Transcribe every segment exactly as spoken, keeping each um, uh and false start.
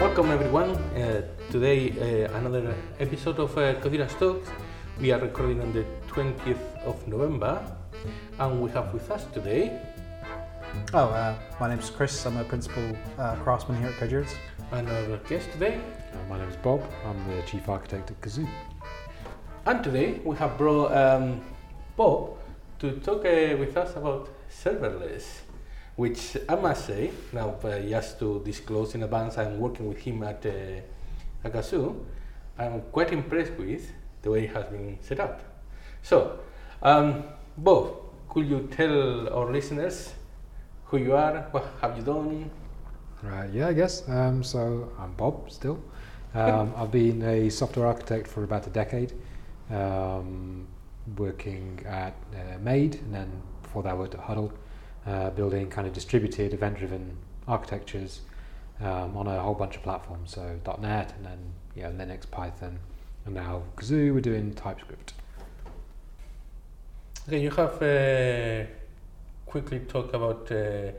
Welcome everyone. Uh, today uh, another episode of uh, Kodira's Talk. We are recording on the twentieth of November, and we have with us today. Oh, uh, my name is Chris. I'm a principal uh, craftsman here at Kodira's. And our guest today. Uh, my name is Bob. I'm the chief architect at Cazoo. And today we have brought um, Bob to talk uh, with us about serverless. Which I must say, now uh, just to disclose in advance, I'm working with him at uh, Agassou. I'm quite impressed with the way it has been set up. So, um, Bob, could you tell our listeners who you are, what have you done? Right, yeah, I guess. Um, so, I'm Bob still. Um, I've been a software architect for about a decade, um, working at uh, MADE, and then before that I worked at Huddle. Uh, building kind of distributed event-driven architectures um, on a whole bunch of platforms, so dot net and then yeah, Linux, Python, and now Cazoo. We're doing TypeScript. Okay, you have uh, quickly talked about uh,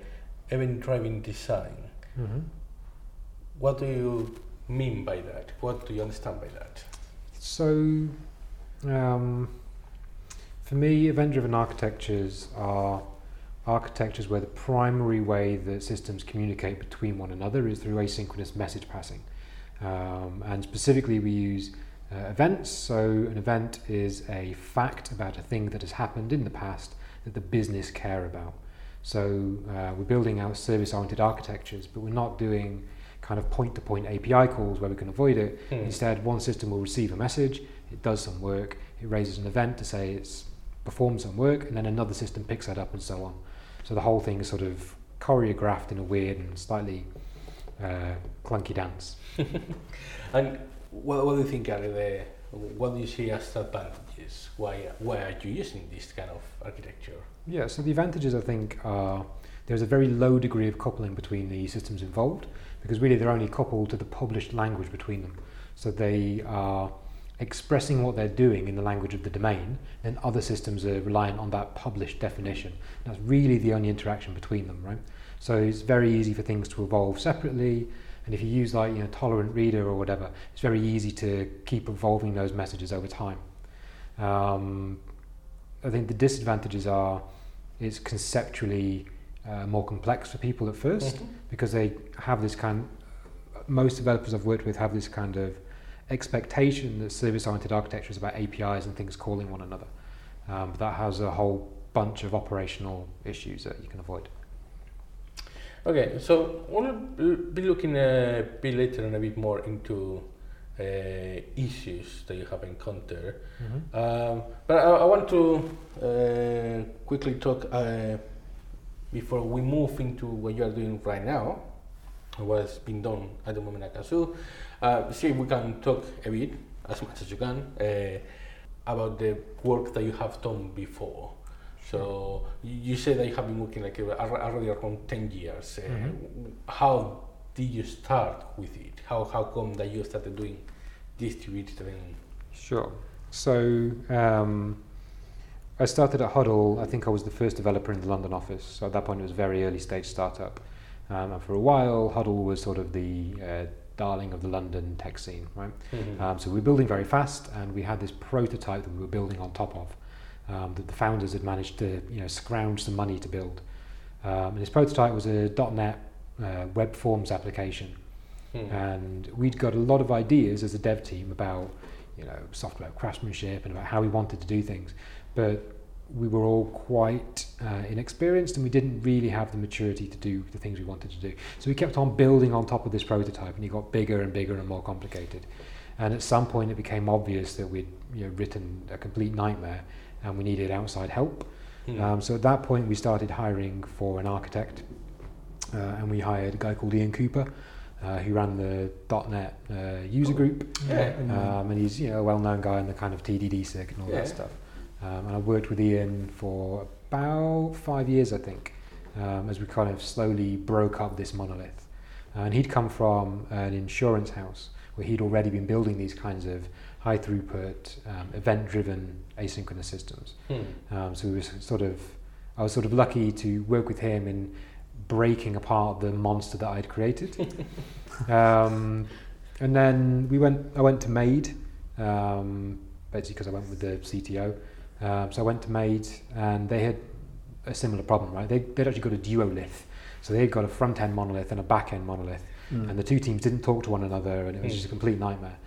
event-driven design. Mm-hmm. What do you mean by that? What do you understand by that? So, um, for me, event-driven architectures are architectures where the primary way that systems communicate between one another is through asynchronous message passing. Um, and specifically we use uh, events. So an event is a fact about a thing that has happened in the past that the business care about. So uh, we're building out service-oriented architectures, but we're not doing kind of point-to-point A P I calls where we can avoid it. Mm. Instead, one system will receive a message, it does some work, it raises an event to say it's performed some work, and then another system picks that up and so on. So the whole thing is sort of choreographed in a weird and slightly uh, clunky dance. And what, what do you think are the, what do you see as advantages? Why why are you using this kind of architecture? Yeah, so the advantages I think are there's a very low degree of coupling between the systems involved, because really they're only coupled to the published language between them. So they are expressing what they're doing in the language of the domain, then other systems are reliant on that published definition. That's really the only interaction between them, right? So it's very easy for things to evolve separately, and if you use like, you know, Tolerant Reader or whatever, it's very easy to keep evolving those messages over time. Um, I think the disadvantages are it's conceptually uh, more complex for people at first, mm-hmm. because they have this kind, most developers I've worked with have this kind of expectation that service-oriented architecture is about A P Is and things calling one another. Um, but that has a whole bunch of operational issues that you can avoid. Okay, so we'll be looking a bit later and a bit more into uh, issues that you have encountered. Mm-hmm. Um, but I, I want to uh, quickly talk uh, before we move into what you are doing right now, what's been done at the moment at Cazoo. Uh, see, we can talk a bit, as much as you can, uh, about the work that you have done before. So you say that you have been working like uh, already around ten years. Uh, mm-hmm. How did you start with it? How how come that you started doing distributed training? Sure. So um, I started at Huddle. I think I was the first developer in the London office. So at that point, it was a very early stage startup. Um, and for a while, Huddle was sort of the uh, darling of the London tech scene, right? Mm-hmm. Um, so we were building very fast, and we had this prototype that we were building on top of, um, that the founders had managed to, you know, scrounge some money to build. Um, and this prototype was a dot net uh, web forms application. Mm. And we'd got a lot of ideas as a dev team about, you know, software craftsmanship and about how we wanted to do things. But we were all quite uh, inexperienced, and we didn't really have the maturity to do the things we wanted to do. So we kept on building on top of this prototype, and it got bigger and bigger and more complicated. And at some point it became obvious that we'd, you know, written a complete nightmare and we needed outside help. Mm. Um, so at that point we started hiring for an architect, uh, and we hired a guy called Ian Cooper, uh, who ran the dot net uh, user group. Yeah. Um, and he's, you know, a well-known guy in the kind of T D D circuit and all yeah. that stuff. Um, and I worked with Ian for about five years, I think, um, as we kind of slowly broke up this monolith. Uh, and he'd come from an insurance house where he'd already been building these kinds of high throughput, um, event-driven asynchronous systems. Hmm. Um, so we were sort of, I was sort of lucky to work with him in breaking apart the monster that I'd created. um, and then we went. I went to MADE, um, basically because I went with the C T O. Um, so I went to MADE, and they had a similar problem, right? They, they'd actually got a duolith. So they'd got a front-end monolith and a back-end monolith, mm. and the two teams didn't talk to one another, and it was mm. just a complete nightmare.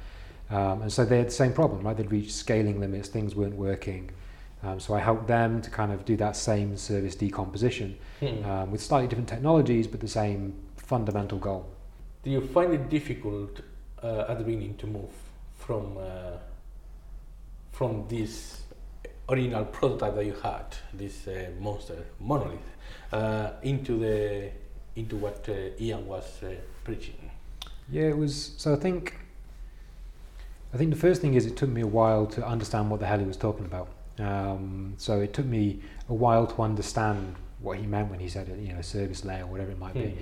Um, and so they had the same problem, right? They'd reached scaling limits, things weren't working. Um, so I helped them to kind of do that same service decomposition mm. um, with slightly different technologies, but the same fundamental goal. Do you find it difficult uh, at the beginning to move from uh, from this original prototype that you had, this uh, monster monolith, uh, into the into what uh, Ian was uh, preaching? Yeah, it was. So I think I think the first thing is it took me a while to understand what the hell he was talking about. Um, so it took me a while to understand what he meant when he said, you know, service layer, whatever it might mm.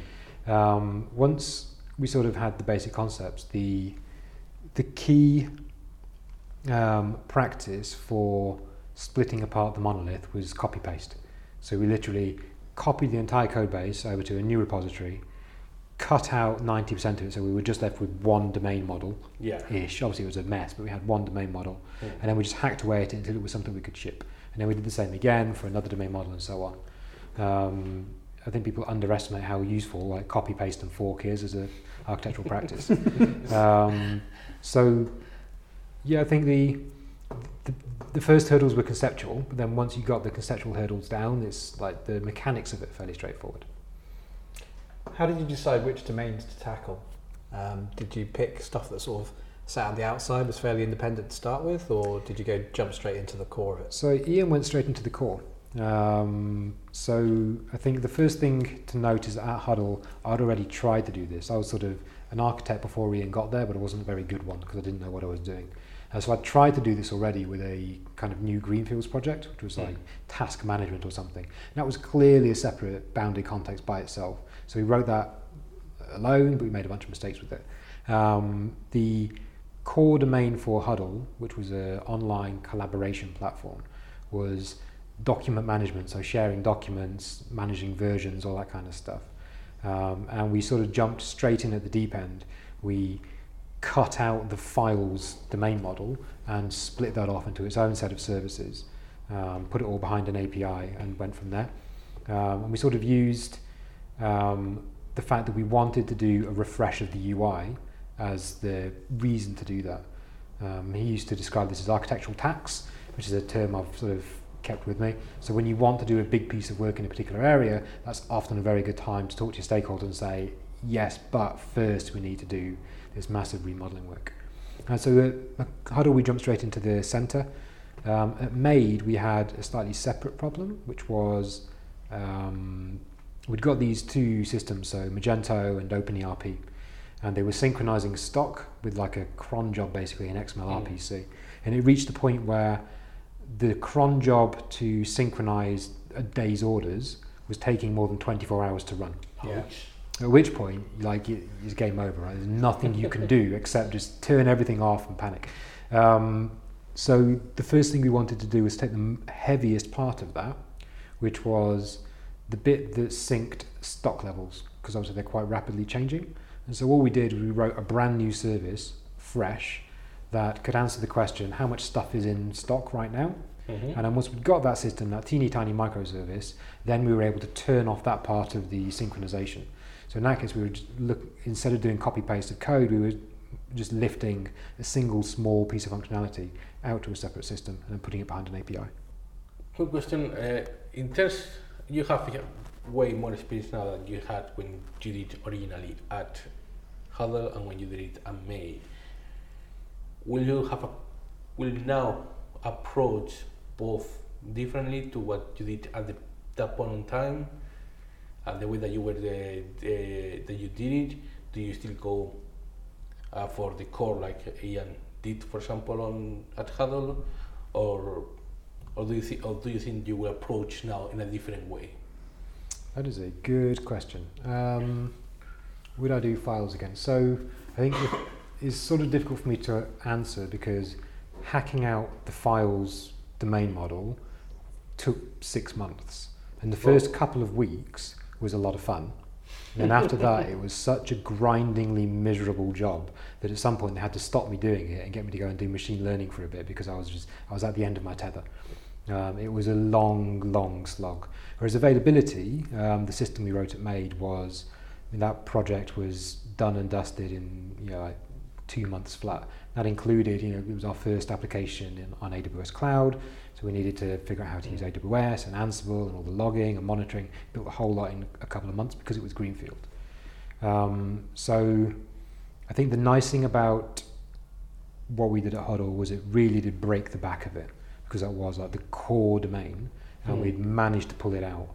be. Um, once we sort of had the basic concepts, the the key um, practice for splitting apart the monolith was copy paste. So we literally copied the entire code base over to a new repository, cut out ninety percent of it, so we were just left with one domain model yeah. ish. Obviously it was a mess, but we had one domain model, mm. and then we just hacked away at it until it was something we could ship. And then we did the same again for another domain model and so on. Um, I think people underestimate how useful like copy paste and fork is as an architectural practice. Um, so yeah, I think the The, the first hurdles were conceptual, but then once you got the conceptual hurdles down, it's like the mechanics of it fairly straightforward. How did you decide which domains to tackle? Um, did you pick stuff that sort of sat on the outside, was fairly independent to start with, or did you go jump straight into the core of it? So Ian went straight into the core. Um, so I think the first thing to note is that at Huddle, I'd already tried to do this. I was sort of an architect before Ian got there, but I wasn't a very good one because I didn't know what I was doing. Uh, so I tried to do this already with a kind of new Greenfields project, which was like mm. task management or something. And that was clearly a separate bounded context by itself. So we wrote that alone, but we made a bunch of mistakes with it. Um, the core domain for Huddle, which was an online collaboration platform, was document management. So sharing documents, managing versions, all that kind of stuff. Um, and we sort of jumped straight in at the deep end. We cut out the files domain model and split that off into its own set of services, um, put it all behind an A P I and went from there. Um, and we sort of used um, the fact that we wanted to do a refresh of the U I as the reason to do that. Um, he used to describe this as architectural tax, which is a term I've sort of kept with me. So when you want to do a big piece of work in a particular area, that's often a very good time to talk to your stakeholder and say, yes, but first we need to do this massive remodeling work. And so at Huddle we jumped straight into the center. Um, at MADE we had a slightly separate problem, which was um, we'd got these two systems, so Magento and OpenERP, and they were synchronizing stock with like a cron job, basically an X M L mm. R P C. And it reached the point where the cron job to synchronize a day's orders was taking more than twenty-four hours to run. Yeah. At which point, like, it's game over, right? There's nothing you can do except just turn everything off and panic. Um, so the first thing we wanted to do was take the heaviest part of that, which was the bit that synced stock levels, because obviously they're quite rapidly changing. And so what we did, we wrote a brand new service, fresh, that could answer the question, how much stuff is in stock right now? Mm-hmm. And then once we got that system, that teeny tiny microservice, then we were able to turn off that part of the synchronization. So in that case, we were just look instead of doing copy paste of code, we were just lifting a single small piece of functionality out to a separate system and then putting it behind an A P I. Quick question: uh, in terms, you have way more experience now than you had when you did originally at Huddle and when you did it at MADE. Will you have a, will you now approach both differently to what you did at the, that point in time? Uh, the way that you were the, the, that you did it, do you still go uh, for the core like Ian did, for example, on at Huddle, or or do you think or do you think you will approach now in a different way? That is a good question. Um, would I do files again? So I think it is sort of difficult for me to answer because hacking out the files domain model took six months, and the first well, couple of weeks was a lot of fun. And after that, it was such a grindingly miserable job that at some point they had to stop me doing it and get me to go and do machine learning for a bit, because I was just, I was at the end of my tether. Um, it was a long, long slog. Whereas availability, um, the system we wrote at MADE was, I mean, that project was done and dusted in, you know, like two months flat. That included, you know, it was our first application in, on A W S Cloud, so we needed to figure out how to use A W S and Ansible and all the logging and monitoring. Built a whole lot in a couple of months because it was greenfield. Um, so I think the nice thing about what we did at Huddle was it really did break the back of it, because that was like the core domain, and mm. we'd managed to pull it out.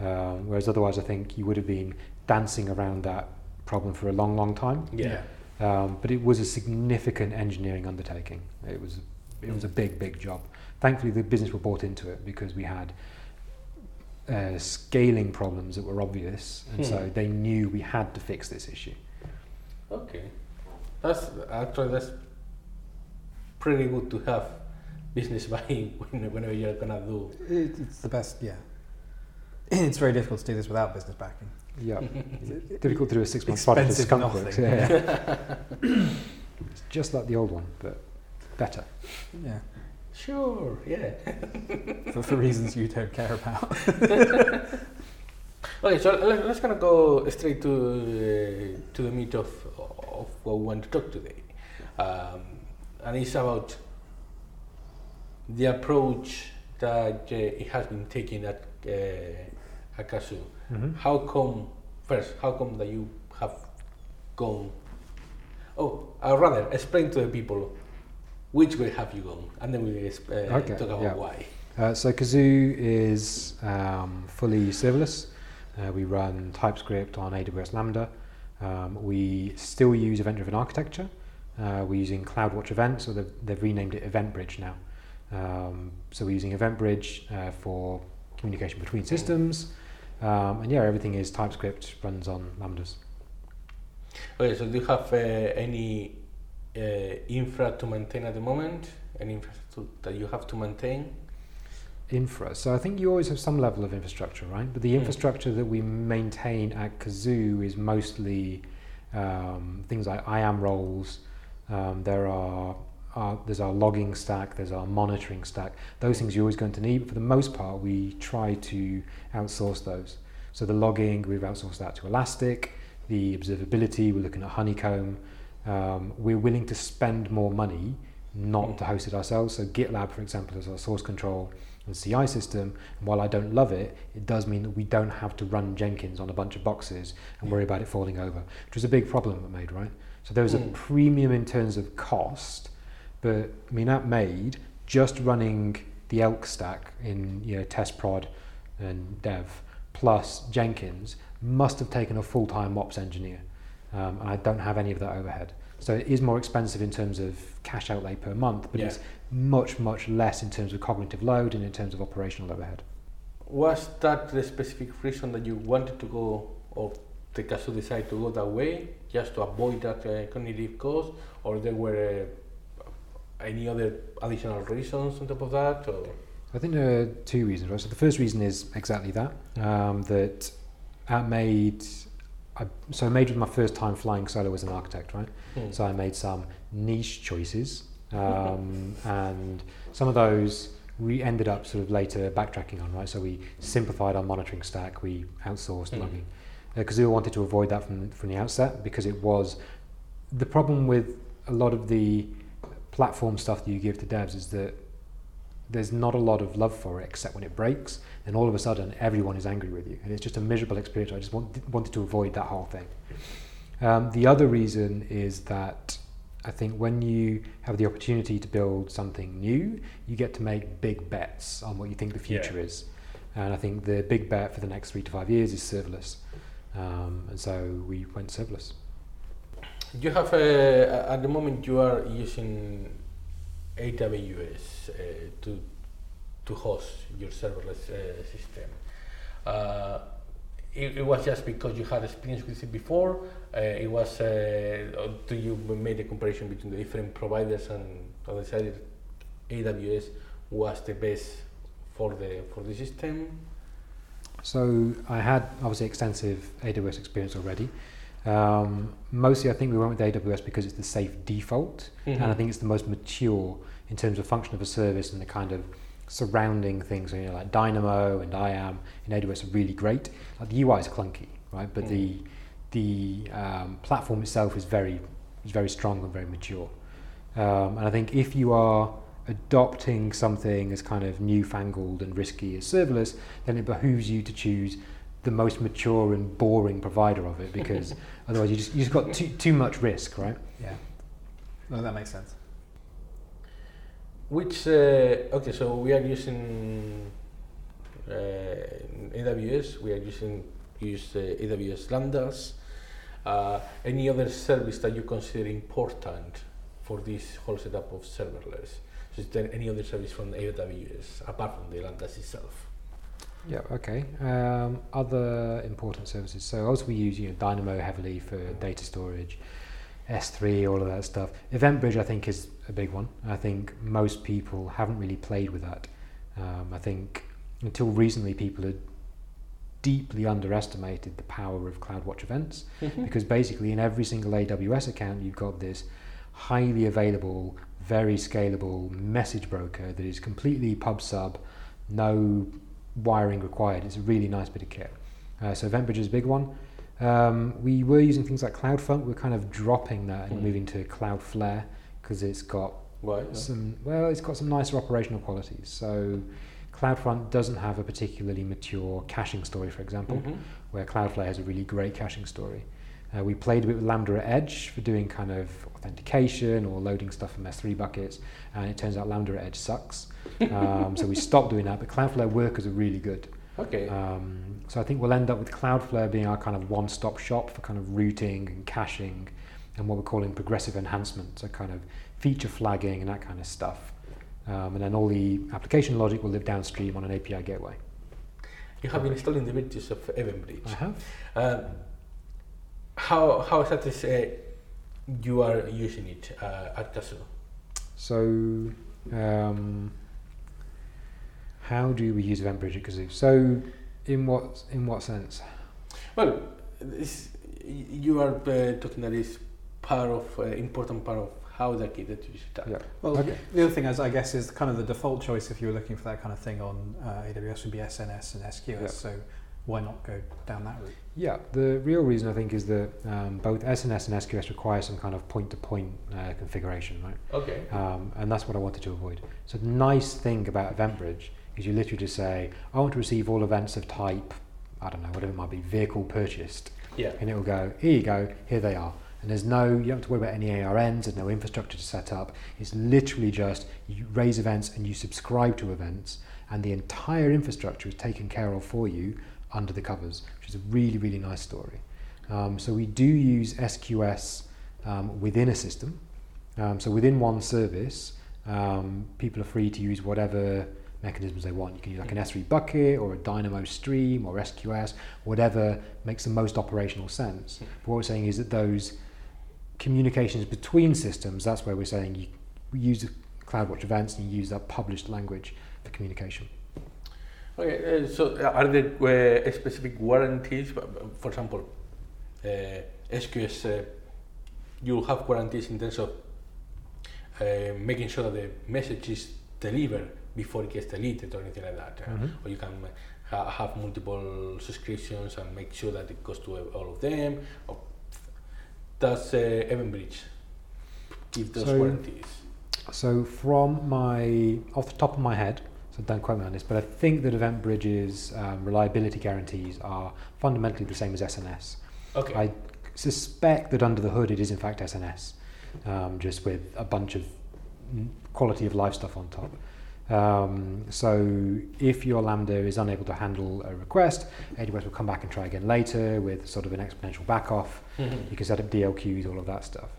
Um, whereas otherwise, I think you would have been dancing around that problem for a long, long time. Yeah. Um, but it was a significant engineering undertaking. It was it was a big, big job. Thankfully, the business were bought into it, because we had uh, scaling problems that were obvious, and hmm. so they knew we had to fix this issue. Okay, that's actually that's pretty good to have business buying whenever you're gonna do. It, it's the best, yeah. It's very difficult to do this without business backing. Yeah, difficult to do a six-month project at Skunkworks. Yeah. It's just like the old one, but better. Yeah. Sure. Yeah. for, for reasons you don't care about. Okay, so let, let's kind of go straight to uh, to the meat of of what we want to talk today, um, and it's about the approach that uh, it has been taken at uh, Agassou. Mm-hmm. How come, first, how come that you have gone, oh, uh, rather, explain to the people which way have you gone, and then we uh, okay, talk about yeah. why. Uh, so Cazoo is um, fully serverless. Uh, we run TypeScript on A W S Lambda. Um, we still use event-driven architecture. Uh, we're using CloudWatch Events, so they've, they've renamed it EventBridge now. Um, so we're using EventBridge uh, for communication between systems. Um, and yeah, everything is TypeScript, runs on Lambdas. Okay, so do you have uh, any uh, infra to maintain at the moment? Any infra to, that you have to maintain? Infra. So I think you always have some level of infrastructure, right? But the mm. infrastructure that we maintain at Cazoo is mostly um, things like I A M roles. Um, there are our, there's our logging stack, there's our monitoring stack. Those things you're always going to need, but for the most part, we try to outsource those. So the logging, we've outsourced that to Elastic. The observability, we're looking at Honeycomb. Um, we're willing to spend more money not mm. to host it ourselves. So GitLab, for example, is our source control and C I system. And while I don't love it, it does mean that we don't have to run Jenkins on a bunch of boxes and worry about it falling over, which was a big problem at MADE, right? So there was mm. a premium in terms of cost. But I mean, at MADE, just running the Elk stack in, you know, test prod and dev plus Jenkins must have taken a full-time ops engineer, um, and I don't have any of that overhead. So it is more expensive in terms of cash outlay per month, but yeah. it's much, much less in terms of cognitive load and in terms of operational overhead. Was that the specific reason that you wanted to go, or the Cazoo decided to go that way, just to avoid that uh, cognitive cost, or there were uh, any other additional reasons on top of that? Or? I think there are two reasons, right? So the first reason is exactly that, um, that at MADE, I, so MADE was my first time flying solo as an architect, right? Mm. So I made some niche choices, um, and some of those we ended up sort of later backtracking on, right? So we simplified our monitoring stack, we outsourced mm. logging. Uh, Cazoo wanted to avoid that from, from the outset, because it was, the problem with a lot of the platform stuff that you give to devs is that there's not a lot of love for it, except when it breaks, and all of a sudden everyone is angry with you, and it's just a miserable experience. I just want, wanted to avoid that whole thing. Um, the other reason is that I think when you have the opportunity to build something new, you get to make big bets on what you think the future yeah. is, and I think the big bet for the next three to five years is serverless, um, and so we went serverless. You have, uh, at the moment, you are using A W S uh, to to host your serverless uh, system. Uh, it, it was just because you had experience with it before. Uh, it was, uh, do you made a comparison between the different providers and decided A W S was the best for the for the system? So I had obviously extensive A W S experience already. Um, mostly I think we went with A W S because it's the safe default, mm-hmm. and I think it's the most mature in terms of function of a service and the kind of surrounding things, you know, like Dynamo and I A M in A W S are really great. Like the U I is clunky, right? But mm. the the um, platform itself is very is very strong and very mature. Um, and I think if you are adopting something as kind of newfangled and risky as serverless, then it behooves you to choose the most mature and boring provider of it, because otherwise you just you've got too too much risk, right? Yeah. No, that makes sense. Which uh, okay, so we are using uh, A W S. We are using use uh, A W S Lambdas. Uh, any other service that you consider important for this whole setup of serverless? So is there any other service from A W S apart from the Lambdas itself? Yeah, okay. Um, other important services. So also we use you know, Dynamo heavily for data storage, S three, all of that stuff. EventBridge, I think, is a big one. I think most people haven't really played with that. Um, I think until recently people had deeply underestimated the power of CloudWatch Events, mm-hmm. because basically in every single A W S account you've got this highly available, very scalable message broker that is completely pub-sub, no wiring required. It's a really nice bit of kit. Uh, so EventBridge is a big one. Um, we were using things like CloudFront. We're kind of dropping that and mm. moving to Cloudflare because it's got right, some right. well, it's got some nicer operational qualities. So CloudFront doesn't have a particularly mature caching story, for example, mm-hmm. where Cloudflare has a really great caching story. Uh, we played a bit with Lambda at Edge for doing kind of authentication or loading stuff from S three buckets, and it turns out Lambda at Edge sucks. Um, so we stopped doing that, but Cloudflare workers are really good. Okay. Um, so I think we'll end up with Cloudflare being our kind of one-stop shop for kind of routing and caching and what we're calling progressive enhancement, so kind of feature flagging and that kind of stuff. Um, and then all the application logic will live downstream on an A P I gateway. You have been installing the virtues of EventBridge. I have. Um, how, how is that to say you are using it uh, at Cazoo? So, um, how do we use EventBridge at Cazoo? So, in what in what sense? Well, this, you are uh, talking that is part of uh, important part of how that kit that you should yeah. Well, okay. The other thing is, I guess, is kind of the default choice if you were looking for that kind of thing on uh, A W S would be S N S and S Q S. Yeah. So, why not go down that route? Yeah, the real reason I think is that um, both S N S and S Q S require some kind of point-to-point uh, configuration, right? Okay. Um, and that's what I wanted to avoid. So the nice thing about EventBridge is you literally just say, I want to receive all events of type, I don't know, whatever it might be, vehicle purchased. Yeah. And it'll go, here you go, here they are. And there's no, you don't have to worry about any A R Ns, there's no infrastructure to set up. It's literally just you raise events and you subscribe to events, and the entire infrastructure is taken care of for you under the covers, which is a really, really nice story. Um, so we do use S Q S um, within a system. Um, so within one service, um, people are free to use whatever mechanisms they want. You can use like an S three bucket or a Dynamo stream or S Q S, whatever makes the most operational sense. But what we're saying is that those communications between systems, that's where we're saying you use CloudWatch Events and you use that published language for communication. Okay, uh, so are there uh, specific warranties? For example, uh, S Q S, uh, you have warranties in terms of uh, making sure that the message is delivered before it gets deleted or anything like that. Uh, mm-hmm. Or you can ha- have multiple subscriptions and make sure that it goes to all of them. Or does uh, EventBridge give those so, warranties? So from my, off the top of my head, don't quote me on this, but I think that EventBridge's um, reliability guarantees are fundamentally the same as S N S. Okay. I suspect that under the hood it is in fact S N S, um, just with a bunch of quality of life stuff on top. Um, so if your Lambda is unable to handle a request, A W S will come back and try again later with sort of an exponential back off. Mm-hmm. You can set up D L Qs, all of that stuff.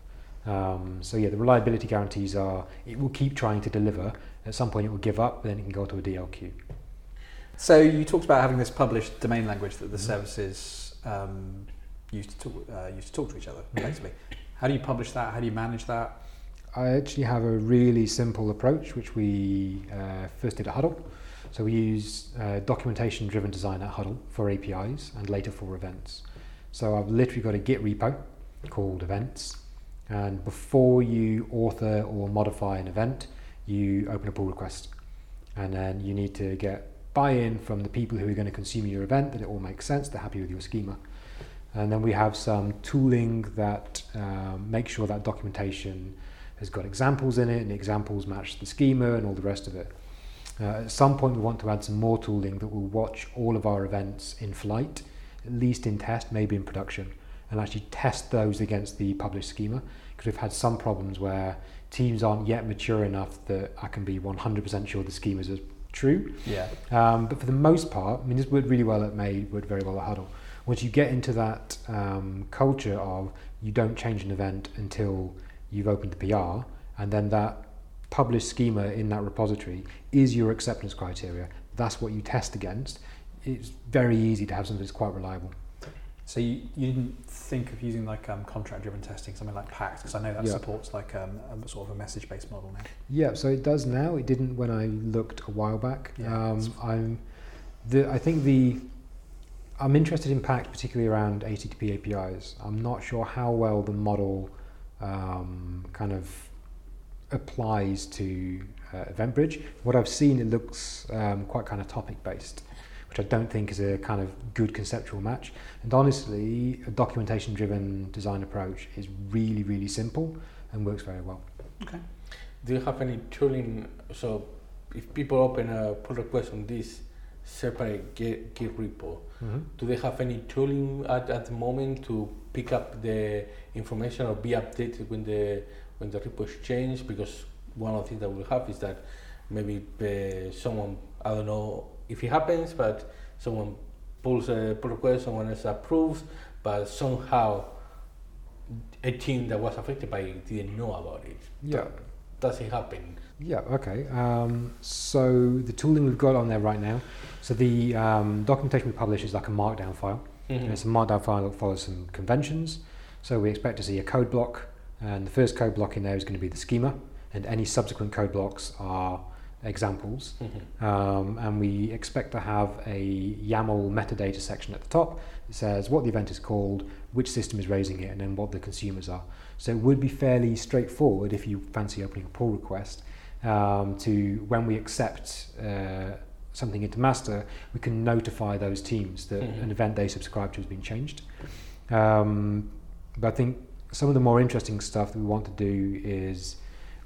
Um, so yeah, the reliability guarantees are it will keep trying to deliver. At some point it will give up, then it can go to a D L Q. So you talked about having this published domain language that the mm-hmm. services um, use to talk, uh, use to talk to each other, basically. How do you publish that? How do you manage that? I actually have a really simple approach, which we uh, first did at Huddle. So we use uh, documentation-driven design at Huddle for A P Is and later for events. So I've literally got a Git repo called events. And before you author or modify an event, you open a pull request. And then you need to get buy-in from the people who are going to consume your event, that it all makes sense, they're happy with your schema. And then we have some tooling that um, makes sure that documentation has got examples in it, and examples match the schema and all the rest of it. Uh, at some point, we want to add some more tooling that will watch all of our events in flight, at least in test, maybe in production, and actually test those against the published schema, because we've had some problems where teams aren't yet mature enough that I can be one hundred percent sure the schema is true. Yeah. Um, but for the most part, I mean, this worked really well at MADE, worked very well at Huddle. Once you get into that um, culture of you don't change an event until you've opened the P R, and then that published schema in that repository is your acceptance criteria. That's what you test against. It's very easy to have something that's quite reliable. So you, you didn't think of using like um, contract-driven testing, something like PACT, because I know that yeah. supports like um, a sort of a message-based model now. Yeah, so it does now. It didn't when I looked a while back. Yeah, um, I'm, the, I think the, I'm interested in PACT, particularly around H T T P A P Is. I'm not sure how well the model um, kind of applies to uh, EventBridge. What I've seen, it looks um, quite kind of topic-based, which I don't think is a kind of good conceptual match. And honestly, a documentation-driven design approach is really, really simple and works very well. Okay. Do you have any tooling? So if people open a pull request on this separate Git, Git repo, mm-hmm. do they have any tooling at, at the moment to pick up the information or be updated when the when the repo is changed? Because one of the things that we'll have is that maybe uh, someone, I don't know, if it happens, but someone pulls a pull request, someone else approves, but somehow a team that was affected by it didn't know about it. Yeah. Does it happen? Yeah, okay. Um, so the tooling we've got on there right now, so the um, documentation we publish is like a markdown file. Mm-hmm. And it's a markdown file that follows some conventions. So we expect to see a code block, and the first code block in there is going to be the schema, and any subsequent code blocks are examples. Mm-hmm. Um, and we expect to have a YAML metadata section at the top that says what the event is called, which system is raising it, and then what the consumers are. So it would be fairly straightforward if you fancy opening a pull request um, to when we accept uh, something into master, we can notify those teams that mm-hmm. an event they subscribe to has been changed. Um, but I think some of the more interesting stuff that we want to do is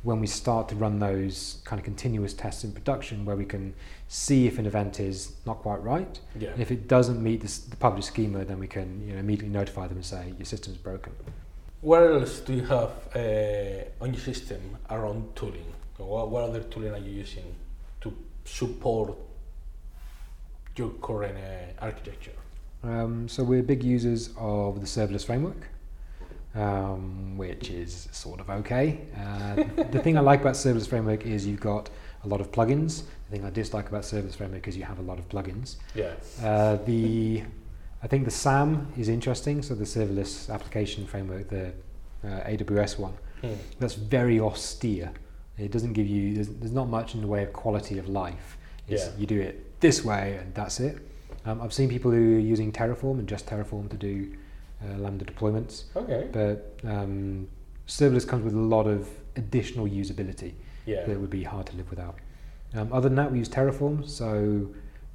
when we start to run those kind of continuous tests in production, where we can see if an event is not quite right. Yeah. And if it doesn't meet this, the published schema, then we can you know, immediately notify them and say, your system's broken. What else do you have uh, on your system around tooling? What, what other tooling are you using to support your current uh, architecture? Um, so we're big users of the serverless framework. Um, which is sort of okay. Uh, the thing I like about serverless framework is you've got a lot of plugins. The thing I dislike about serverless framework is you have a lot of plugins. Yes. Uh, the I think the SAM is interesting, so the serverless application framework, the uh, A W S one, hmm. that's very austere. It doesn't give you, there's, there's not much in the way of quality of life. It's, yeah. You do it this way and that's it. Um, I've seen people who are using Terraform and just Terraform to do Uh, Lambda deployments. Okay. But um, serverless comes with a lot of additional usability yeah. that would be hard to live without. Um, other than that, we use Terraform, so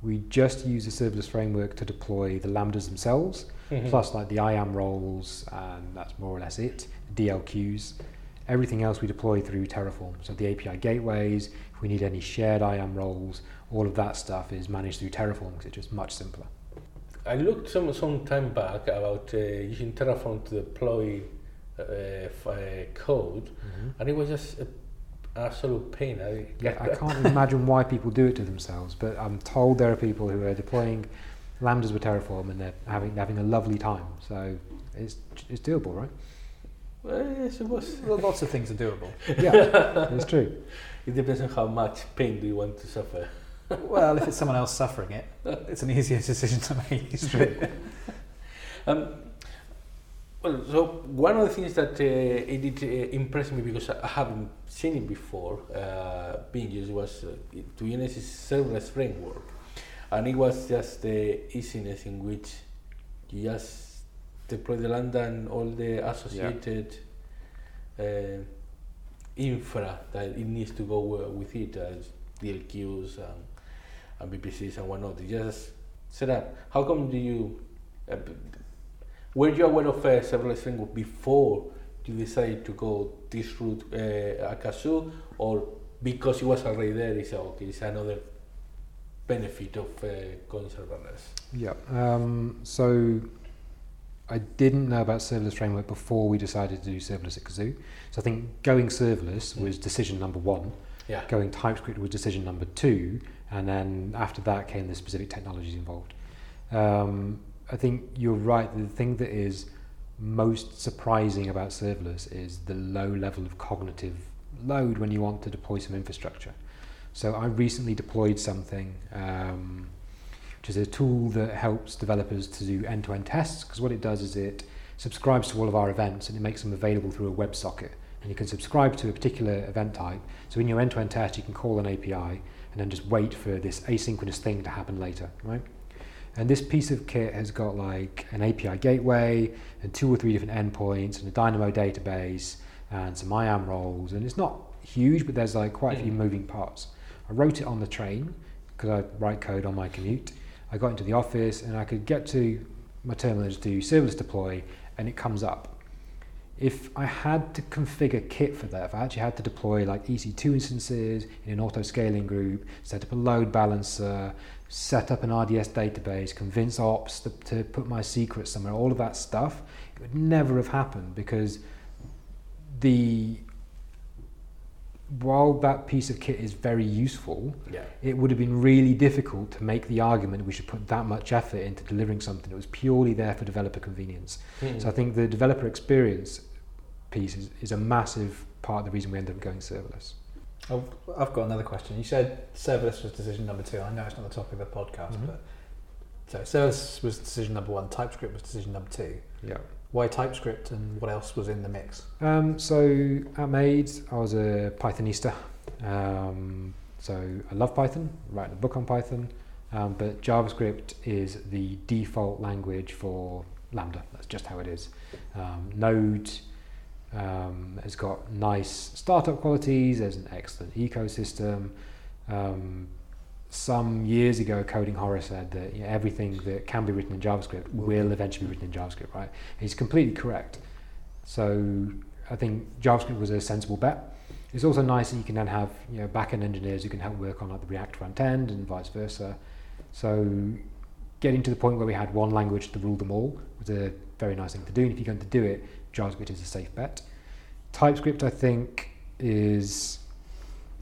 we just use the serverless framework to deploy the Lambdas themselves, mm-hmm. plus like the I A M roles, and that's more or less it, D L Qs. Everything else we deploy through Terraform. So the A P I gateways, if we need any shared I A M roles, all of that stuff is managed through Terraform because it's just much simpler. I looked some some time back about uh, using Terraform to deploy uh, f- uh, code, mm-hmm. and it was just an absolute pain. I, yeah, I can't imagine why people do it to themselves, but I'm told there are people who are deploying Lambdas with Terraform and they're having having a lovely time. So it's it's doable, right? Well, yes, it was. Well, lots of things are doable. Yeah, it's true. It depends on how much pain do you want to suffer. Well, if it's someone else suffering it, it's an easier decision to make. It's true. um, Well, so one of the things that uh, it did uh, impress me, because I haven't seen it before uh, being used, was uh, to be honest, it's a serverless framework, and it was just the easiness in which you just deploy the Lambda and all the associated yeah. uh, infra that it needs to go uh, with it, as D L Qs and, and V P Cs and whatnot. You just set up. How come do you? Uh, Were you aware of a serverless framework before you decided to go this route uh, at Cazoo, or because it was already there, it's okay, it's another benefit of uh, going serverless? Yeah, um, so I didn't know about serverless framework before we decided to do serverless at Cazoo. So I think going serverless mm. was decision number one, yeah. going TypeScript was decision number two, and then after that came the specific technologies involved. Um, I think you're right. The thing that is most surprising about serverless is the low level of cognitive load when you want to deploy some infrastructure. So I recently deployed something, um, which is a tool that helps developers to do end-to-end tests, because what it does is it subscribes to all of our events and it makes them available through a WebSocket. And you can subscribe to a particular event type. So in your end-to-end test, you can call an A P I and then just wait for this asynchronous thing to happen later, right? And this piece of kit has got like an A P I gateway and two or three different endpoints and a Dynamo database and some I A M roles. And it's not huge, but there's like quite a few moving parts. I wrote it on the train because I write code on my commute. I got into the office and I could get to my terminal and just do serverless deploy, and it comes up. If I had to configure kit for that, if I actually had to deploy like E C two instances in an auto-scaling group, set up a load balancer, set up an R D S database, convince ops to, to put my secrets somewhere, all of that stuff, it would never have happened, because the while that piece of kit is very useful, yeah. it would have been really difficult to make the argument we should put that much effort into delivering something that was purely there for developer convenience. Mm. So I think the developer experience piece is, is a massive part of the reason we end up going serverless. I've, I've got another question. You said serverless was decision number two. I know it's not the topic of the podcast, mm-hmm. but so serverless was decision number one, TypeScript was decision number two. Yeah. Why TypeScript and what else was in the mix? Um, so at MADE, I was a Pythonista. Um, so I love Python, writing a book on Python, um, but JavaScript is the default language for Lambda. That's just how it is. Um, Node um, has got nice startup qualities. There's an excellent ecosystem. Um, Some years ago, Coding Horror said that you know, everything that can be written in JavaScript will eventually be written in JavaScript, right? He's completely correct. So I think JavaScript was a sensible bet. It's also nice that you can then have you know back-end engineers who can help work on like the React front end and vice versa. So getting to the point where we had one language to rule them all was a very nice thing to do. And if you're going to do it, JavaScript is a safe bet. TypeScript, I think, is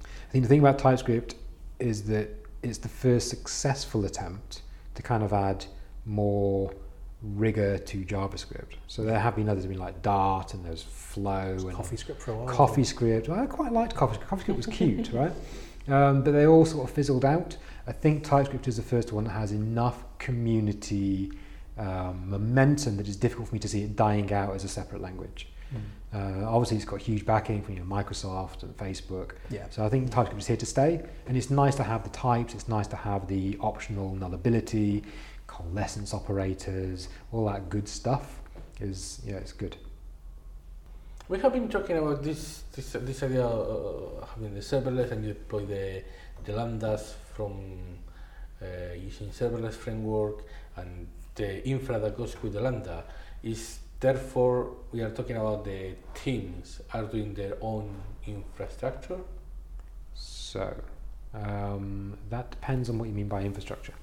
I think the thing about TypeScript is that it's the first successful attempt to kind of add more rigor to JavaScript. So there have been others, been like Dart, and there's Flow, and CoffeeScript for a while. CoffeeScript. I quite liked CoffeeScript. CoffeeScript was cute, right? Um, but they all sort of fizzled out. I think TypeScript is the first one that has enough community um, momentum that it's difficult for me to see it dying out as a separate language. Mm. Uh, obviously, it's got huge backing from you know, Microsoft and Facebook. Yeah. So I think TypeScript is here to stay, and it's nice to have the types. It's nice to have the optional nullability, coalescence operators, all that good stuff. Is yeah, it's good. We have been talking about this this, this idea of uh, having the serverless, and you deploy the the lambdas from uh, using serverless framework, and the infra that goes with the lambda is. Therefore, we are talking about the teams are doing their own infrastructure? So, um, that depends on what you mean by infrastructure.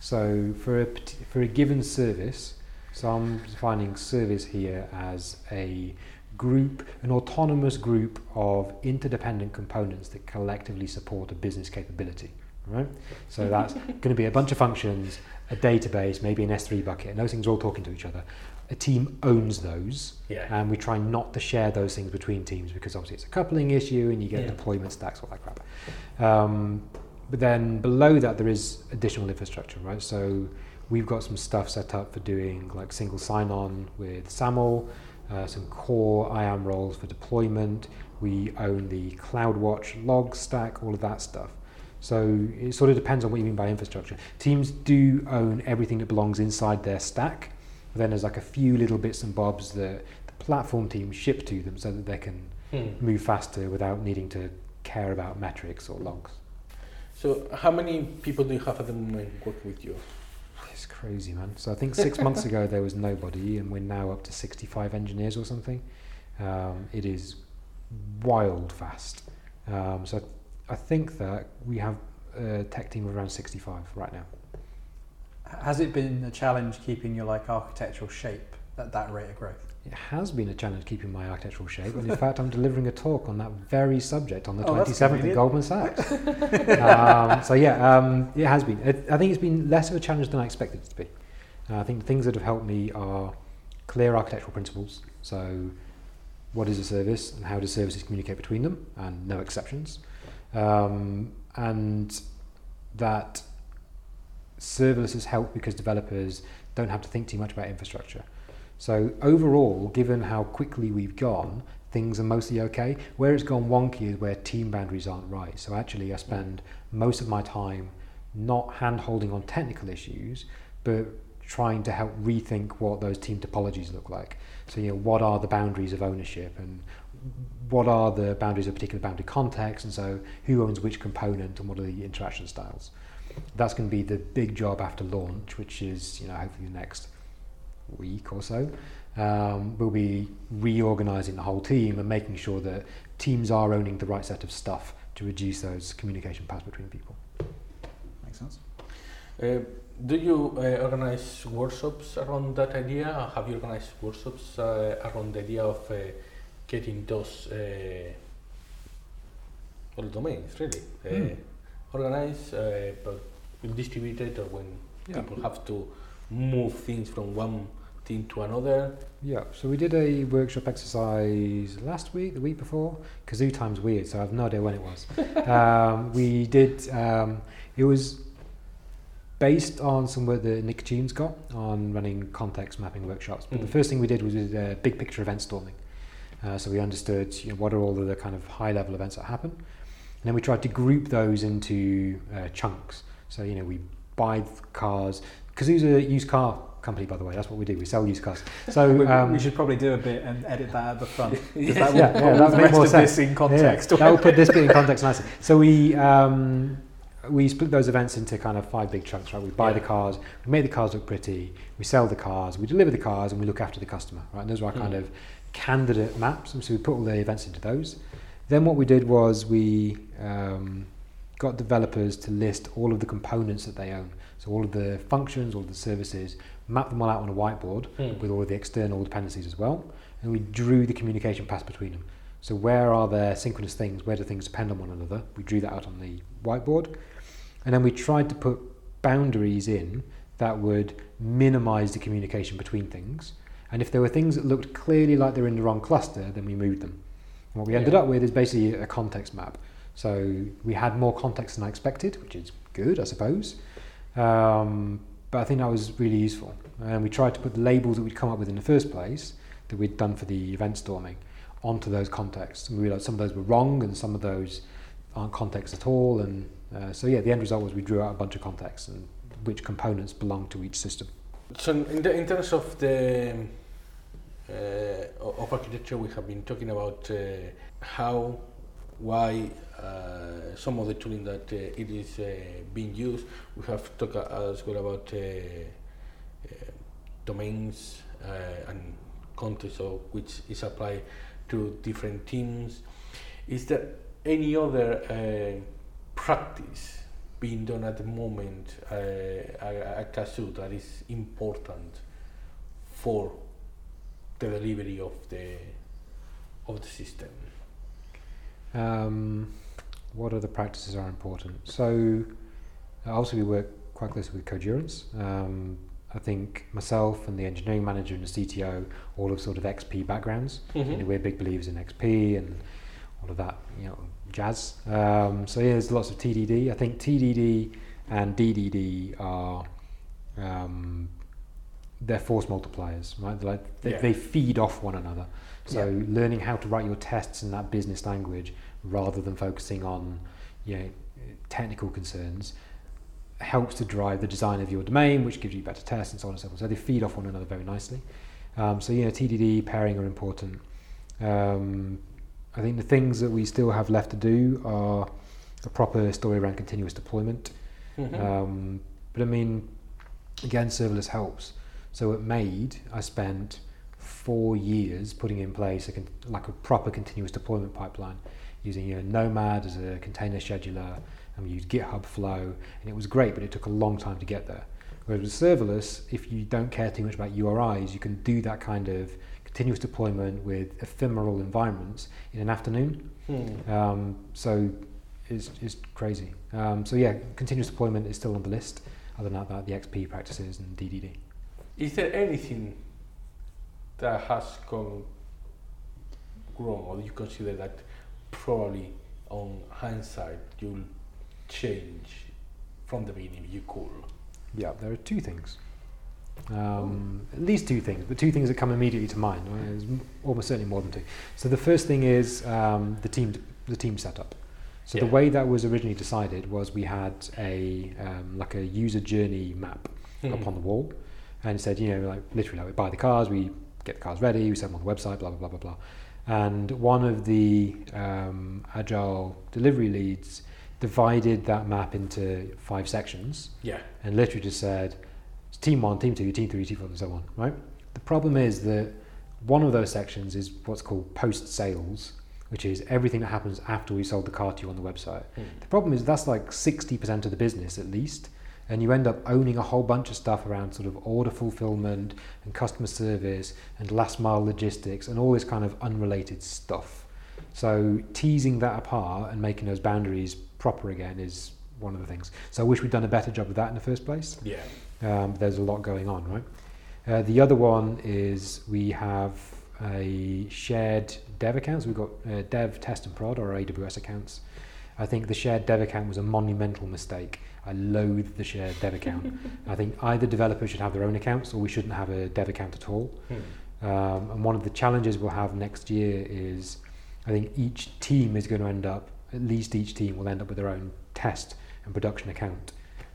So, for a, for a given service, so I'm defining service here as a group, an autonomous group of interdependent components that collectively support a business capability. Right? So that's going to be a bunch of functions, a database, maybe an S three bucket, and those things are all talking to each other. A team owns those, yeah. and we try not to share those things between teams because obviously it's a coupling issue and you get yeah. deployment stacks, all that crap. Um, but then below that there is additional infrastructure, right? So We've got some stuff set up for doing like single sign-on with SAML, uh, some core I A M roles for deployment. We own the CloudWatch log stack, all of that stuff. So it sort of depends on what you mean by infrastructure. Teams do own everything that belongs inside their stack. Then there's like a few little bits and bobs that the platform team ship to them so that they can mm. move faster without needing to care about metrics or logs. So how many people do you have at the moment working with you? It's crazy, man. So I think six months ago there was nobody, and we're now up to sixty-five engineers or something. Um, it is wild fast. Um, so I think that we have a tech team of around sixty-five right now. Has it been a challenge keeping your like architectural shape at that rate of growth? It has been a challenge keeping my architectural shape, and in fact I'm delivering a talk on that very subject on the oh, twenty-seventh at Goldman Sachs. um, so yeah, um, it has been. I think it's been less of a challenge than I expected it to be. Uh, I think the things that have helped me are clear architectural principles. So what is a service and how do services communicate between them, and no exceptions. Um, and that serverless help because developers don't have to think too much about infrastructure. So overall, given how quickly we've gone, things are mostly okay. Where it's gone wonky is where team boundaries aren't right. So actually I spend most of my time not hand-holding on technical issues, but trying to help rethink what those team topologies look like. So, you know, what are the boundaries of ownership and what are the boundaries of particular boundary context, and so who owns which component and what are the interaction styles. That's going to be the big job after launch, which is, you know, hopefully the next week or so. Um, we'll be reorganizing the whole team and making sure that teams are owning the right set of stuff to reduce those communication paths between people. Makes sense. Uh, do you uh, organize workshops around that idea? Have you organized workshops uh, around the idea of uh, getting those uh, well, domains really uh, mm. organized, uh, but distributed, or when yeah. people have to move things from one team to another? Yeah, so we did a workshop exercise last week, the week before. Cazoo time's weird, so I have no idea when it was. um, we did, um, it was based on some work that Nick Tune's got on running context mapping workshops. But mm. the first thing we did was we did a big picture event storming. Uh, so we understood, you know, what are all of the kind of high level events that happen. And then we tried to group those into uh, chunks. So, you know, we buy cars. Cazoo's a used car company, by the way. That's what we do. We sell used cars. So we, um, we should probably do a bit and edit that at the front. Because that will yeah, yeah, that make more sense. In context. Yeah, that will put this bit in context nicely. So we um, we split those events into kind of five big chunks, right? We buy yeah. the cars, we make the cars look pretty, we sell the cars, we deliver the cars, and we look after the customer, right? And those are our mm. kind of candidate maps. And so we put all the events into those. Then what we did was we um, got developers to list all of the components that they own. So all of the functions, all of the services, map them all out on a whiteboard mm. with all of the external dependencies as well. And we drew the communication path between them. So where are there synchronous things? Where do things depend on one another? We drew that out on the whiteboard. And then we tried to put boundaries in that would minimize the communication between things. And if there were things that looked clearly like they're in the wrong cluster, then we moved them. And what we ended yeah. up with is basically a context map. So we had more context than I expected, which is good, I suppose. Um, but I think that was really useful, and we tried to put the labels that we'd come up with in the first place that we'd done for the event storming onto those contexts, and we realized some of those were wrong and some of those aren't context at all, and uh, so yeah the end result was we drew out a bunch of contexts and which components belong to each system. So in, the, in terms of the uh, of architecture, we have been talking about uh, how, why, uh, some of the tooling that uh, it is uh, being used. We have talked uh, as well about uh, uh, domains uh, and context of which is applied to different teams. Is there any other uh, practice being done at the moment uh, at Cazoo that is important for the delivery of the of the system? Um, what other practices are important? So uh, also we work quite closely with Kodira's. Um, I think myself and the engineering manager and the C T O all have sort of X P backgrounds. Mm-hmm. You know, we're big believers in X P and all of that, you know, jazz. Um, so yeah, there's lots of T D D. I think T D D and D D D are um, they're force multipliers, right? Like they, yeah. they feed off one another. So yeah. learning how to write your tests in that business language rather than focusing on, you know, technical concerns helps to drive the design of your domain, which gives you better tests and so on and so forth. So they feed off one another very nicely. Um, so, you know, T D D pairing are important. Um, I think the things that we still have left to do are a proper story around continuous deployment. Mm-hmm. Um, but I mean, again, serverless helps. So at MADE, I spent four years putting in place a con- like a proper continuous deployment pipeline using, you know, Nomad as a container scheduler, and we used GitHub Flow, and it was great, but it took a long time to get there. Whereas with serverless, if you don't care too much about U R Is, you can do that kind of continuous deployment with ephemeral environments in an afternoon. Hmm. Um, so it's, it's crazy. Um, so yeah, continuous deployment is still on the list. Other than that, the X P practices and D D D. Is there anything that has gone wrong, or you consider that probably on hindsight you'll change from the beginning if you could? Yeah, there are two things. Um, at least two things, but two things that come immediately to mind. Right? There's almost certainly more than two. So the first thing is um, the team, the team setup. So yeah. the way that was originally decided was we had a um, like a user journey map mm-hmm. up on the wall, and said, you know, like literally, like we buy the cars, we get the cars ready, we send them on the website, blah blah blah blah blah. And one of the um, agile delivery leads divided that map into five sections. Yeah. And literally just said, it's team one, team two, team three, team four, and so on, right? The problem is that one of those sections is what's called post-sales, which is everything that happens after we sold the car to you on the website. Mm. The problem is that's like sixty percent of the business at least, and you end up owning a whole bunch of stuff around sort of order fulfillment and customer service and last mile logistics and all this kind of unrelated stuff. So teasing that apart and making those boundaries proper again is one of the things. So I wish we'd done a better job of that in the first place. Yeah. Um, there's a lot going on, right? Uh, the other one is we have a shared dev accounts. We've got uh, dev, test and prod, or A W S accounts. I think the shared dev account was a monumental mistake. I loathe the shared dev account. I think either developer should have their own accounts, or we shouldn't have a dev account at all. Hmm. Um, and one of the challenges we'll have next year is I think each team is going to end up, at least each team will end up with their own test and production account.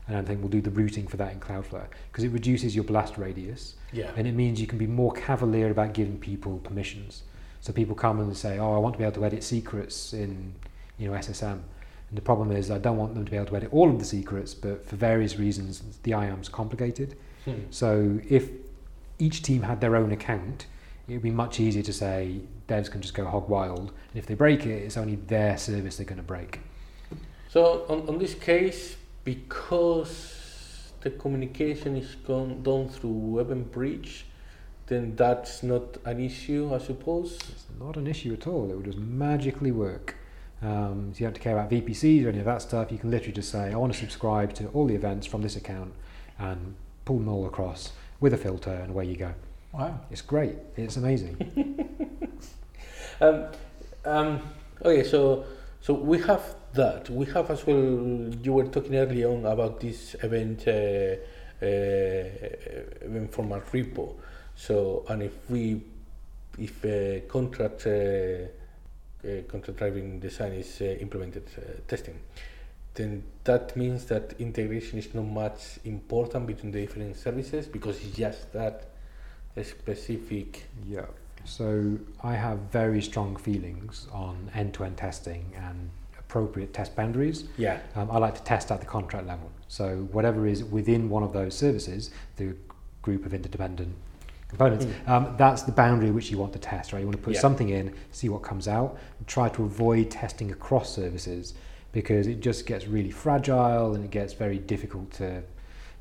And I think we'll do the routing for that in Cloudflare, because it reduces your blast radius. Yeah. And it means you can be more cavalier about giving people permissions. So people come and say, oh, I want to be able to edit secrets in, you know, S S M. And the problem is I don't want them to be able to edit all of the secrets, but for various reasons, the I A M's complicated. Hmm. So if each team had their own account, it would be much easier to say devs can just go hog wild, and if they break it, it's only their service they're going to break. So on, on this case, because the communication is gone, done through EventBridge, then that's not an issue, I suppose? It's not an issue at all. It would just magically work. Um, so you don't have to care about V P Cs or any of that stuff. You can literally just say, I want to subscribe to all the events from this account and pull them all across with a filter, and away you go. Wow. It's great. It's amazing. um, um, okay, so so we have that. We have as well, you were talking earlier on about this event, uh, uh, event format repo. So, and if we, if a contract, uh, Uh, contract-driven design is uh, implemented uh, testing, then that means that integration is not much important between the different services, because it's just that specific. Yeah. So I have very strong feelings on end-to-end testing and appropriate test boundaries. Yeah. Um, I like to test at the contract level. So whatever is within one of those services, the group of interdependent components. Mm. Um, that's the boundary which you want to test, right? You want to put yeah. something in, see what comes out, and try to avoid testing across services, because it just gets really fragile and it gets very difficult to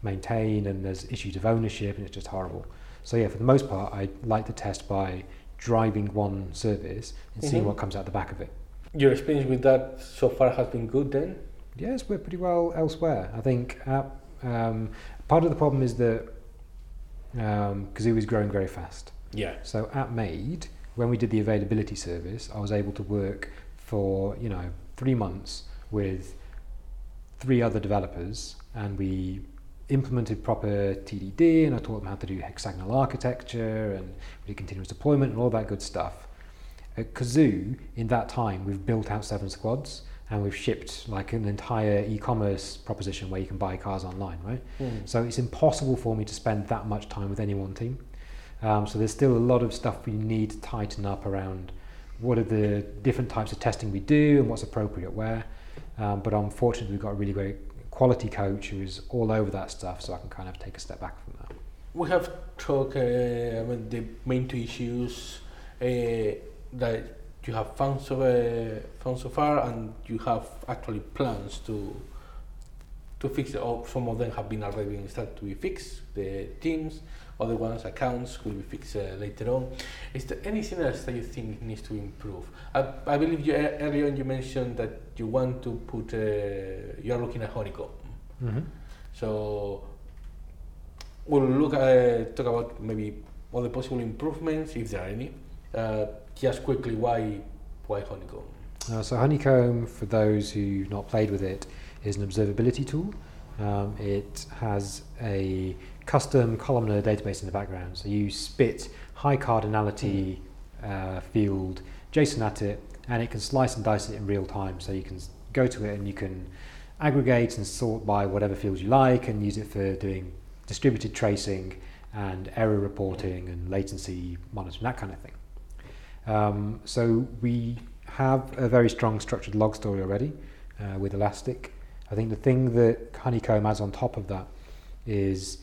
maintain, and there's issues of ownership, and it's just horrible. So yeah, for the most part, I like to test by driving one service and mm-hmm. seeing what comes out the back of it. Your experience with that so far has been good then? Yes, we're pretty well elsewhere. I think uh, um, part of the problem is that because um, it was growing very fast. Yeah. So at MADE, when we did the availability service, I was able to work for, you know, three months with three other developers, and we implemented proper T D D, and I taught them how to do hexagonal architecture and really continuous deployment and all that good stuff. At Cazoo, in that time, we've built out seven squads and we've shipped like an entire e-commerce proposition where you can buy cars online, right? Mm. So it's impossible for me to spend that much time with any one team. Um, so there's still a lot of stuff we need to tighten up around what are the different types of testing we do and what's appropriate where. Um, but unfortunately, we've got a really great quality coach who is all over that stuff, so I can kind of take a step back from that. We have talked uh, about the main two issues uh, that you have found so, uh, found so far, and you have actually plans to to fix it. Or some of them have been already been started to be fixed. The teams, other ones, accounts will be fixed uh, later on. Is there anything else that you think needs to improve? I, I believe you earlier on you mentioned that you want to put uh, you are looking at Honeycomb. Mm-hmm. So we'll look at, talk about maybe other possible improvements if there are any. Uh, Just quickly, why why Honeycomb? Uh, so Honeycomb, for those who've not played with it, is an observability tool. Um, it has a custom columnar database in the background. So you spit high cardinality uh, field JSON at it, and it can slice and dice it in real time. So you can go to it and you can aggregate and sort by whatever fields you like, and use it for doing distributed tracing and error reporting and latency monitoring, that kind of thing. Um, so we have a very strong structured log story already uh, with Elastic. I think the thing that Honeycomb adds on top of that is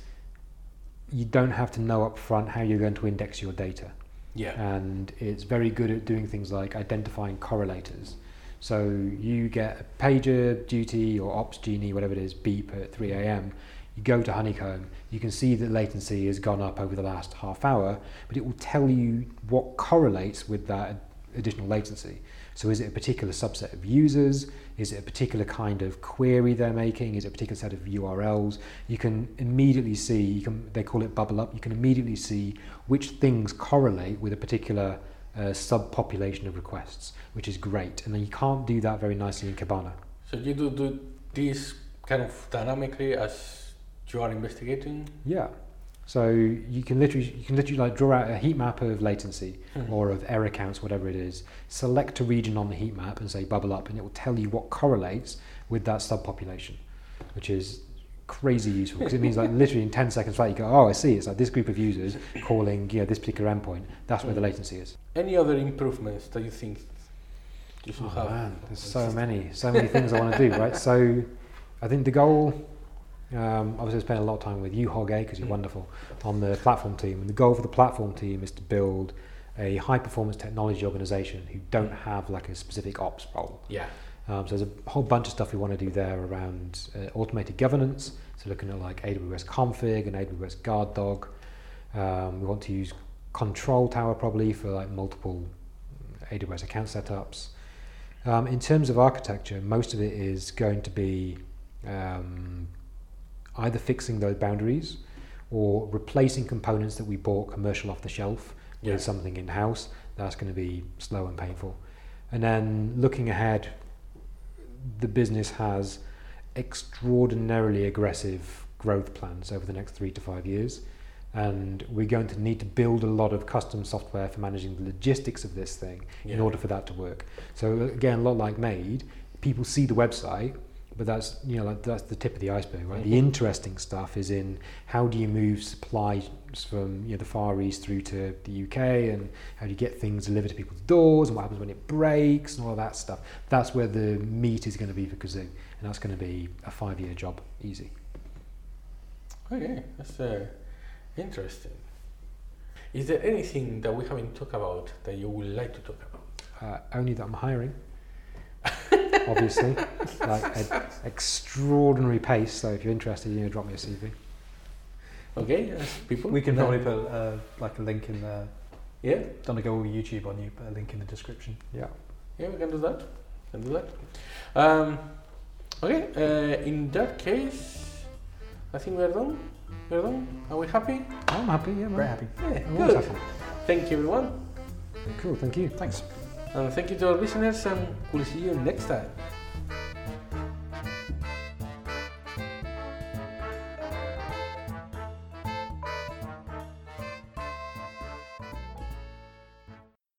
you don't have to know up front how you're going to index your data. Yeah. And it's very good at doing things like identifying correlators. So you get a pager duty or ops genie, whatever it is, beep at three a.m. You go to Honeycomb, you can see that latency has gone up over the last half hour, but it will tell you what correlates with that additional latency. So is it a particular subset of users? Is it a particular kind of query they're making? Is it a particular set of U R Ls? You can immediately see, you can, they call it bubble up, you can immediately see which things correlate with a particular uh, subpopulation of requests, which is great. And then you can't do that very nicely in Kibana. So you do, do this kind of dynamically as you are investigating? Yeah. So you can literally you can literally like draw out a heat map of latency mm-hmm. or of error counts, whatever it is, select a region on the heat map and say bubble up, and it will tell you what correlates with that subpopulation, which is crazy useful because it means like literally in ten seconds like you go, oh I see, it's like this group of users calling you know, this particular endpoint, that's mm-hmm. where the latency is. Any other improvements that you think you should oh, have? Man, there's so many, so many things I want to do, right? So I think the goal Um, obviously I spent a lot of time with you, Jorge, because you're mm. wonderful, on the platform team. And the goal for the platform team is to build a high-performance technology organization who don't have like a specific ops role. Yeah. Um, so there's a whole bunch of stuff we want to do there around uh, automated governance. So looking at like A W S config and A W S guard dog. Um, we want to use control tower probably for like multiple A W S account setups. Um, in terms of architecture, most of it is going to be um, either fixing those boundaries or replacing components that we bought commercial off the shelf yeah. with something in-house. That's going to be slow and painful. And then looking ahead, the business has extraordinarily aggressive growth plans over the next three to five years. And we're going to need to build a lot of custom software for managing the logistics of this thing yeah. in order for that to work. So again, a lot like MADE, people see the website, but that's you know like that's the tip of the iceberg, right? Mm-hmm. The interesting stuff is in how do you move supplies from you know the Far East through to the U K, and how do you get things delivered to people's doors, and what happens when it breaks, and all of that stuff. That's where the meat is going to be for Cazoo, and that's going to be a five-year job, easy. Okay, that's uh, interesting. Is there anything that we haven't talked about that you would like to talk about? Uh, only that I'm hiring. Obviously, like an extraordinary pace. So if you're interested, you know, drop me a C V. Okay, yes, people. We can probably put uh, like a link in the yeah. Don't want to go all YouTube on you, but a link in the description. Yeah. Yeah, we can do that. We can do that. Um, okay. Uh, in that case, I think we're done. We're done. Are we happy? I'm happy. Yeah, man. Very happy. Yeah, I'm good. Happy. Thank you, everyone. Cool. Thank you. Thanks. And thank you to our listeners, and we'll see you next time.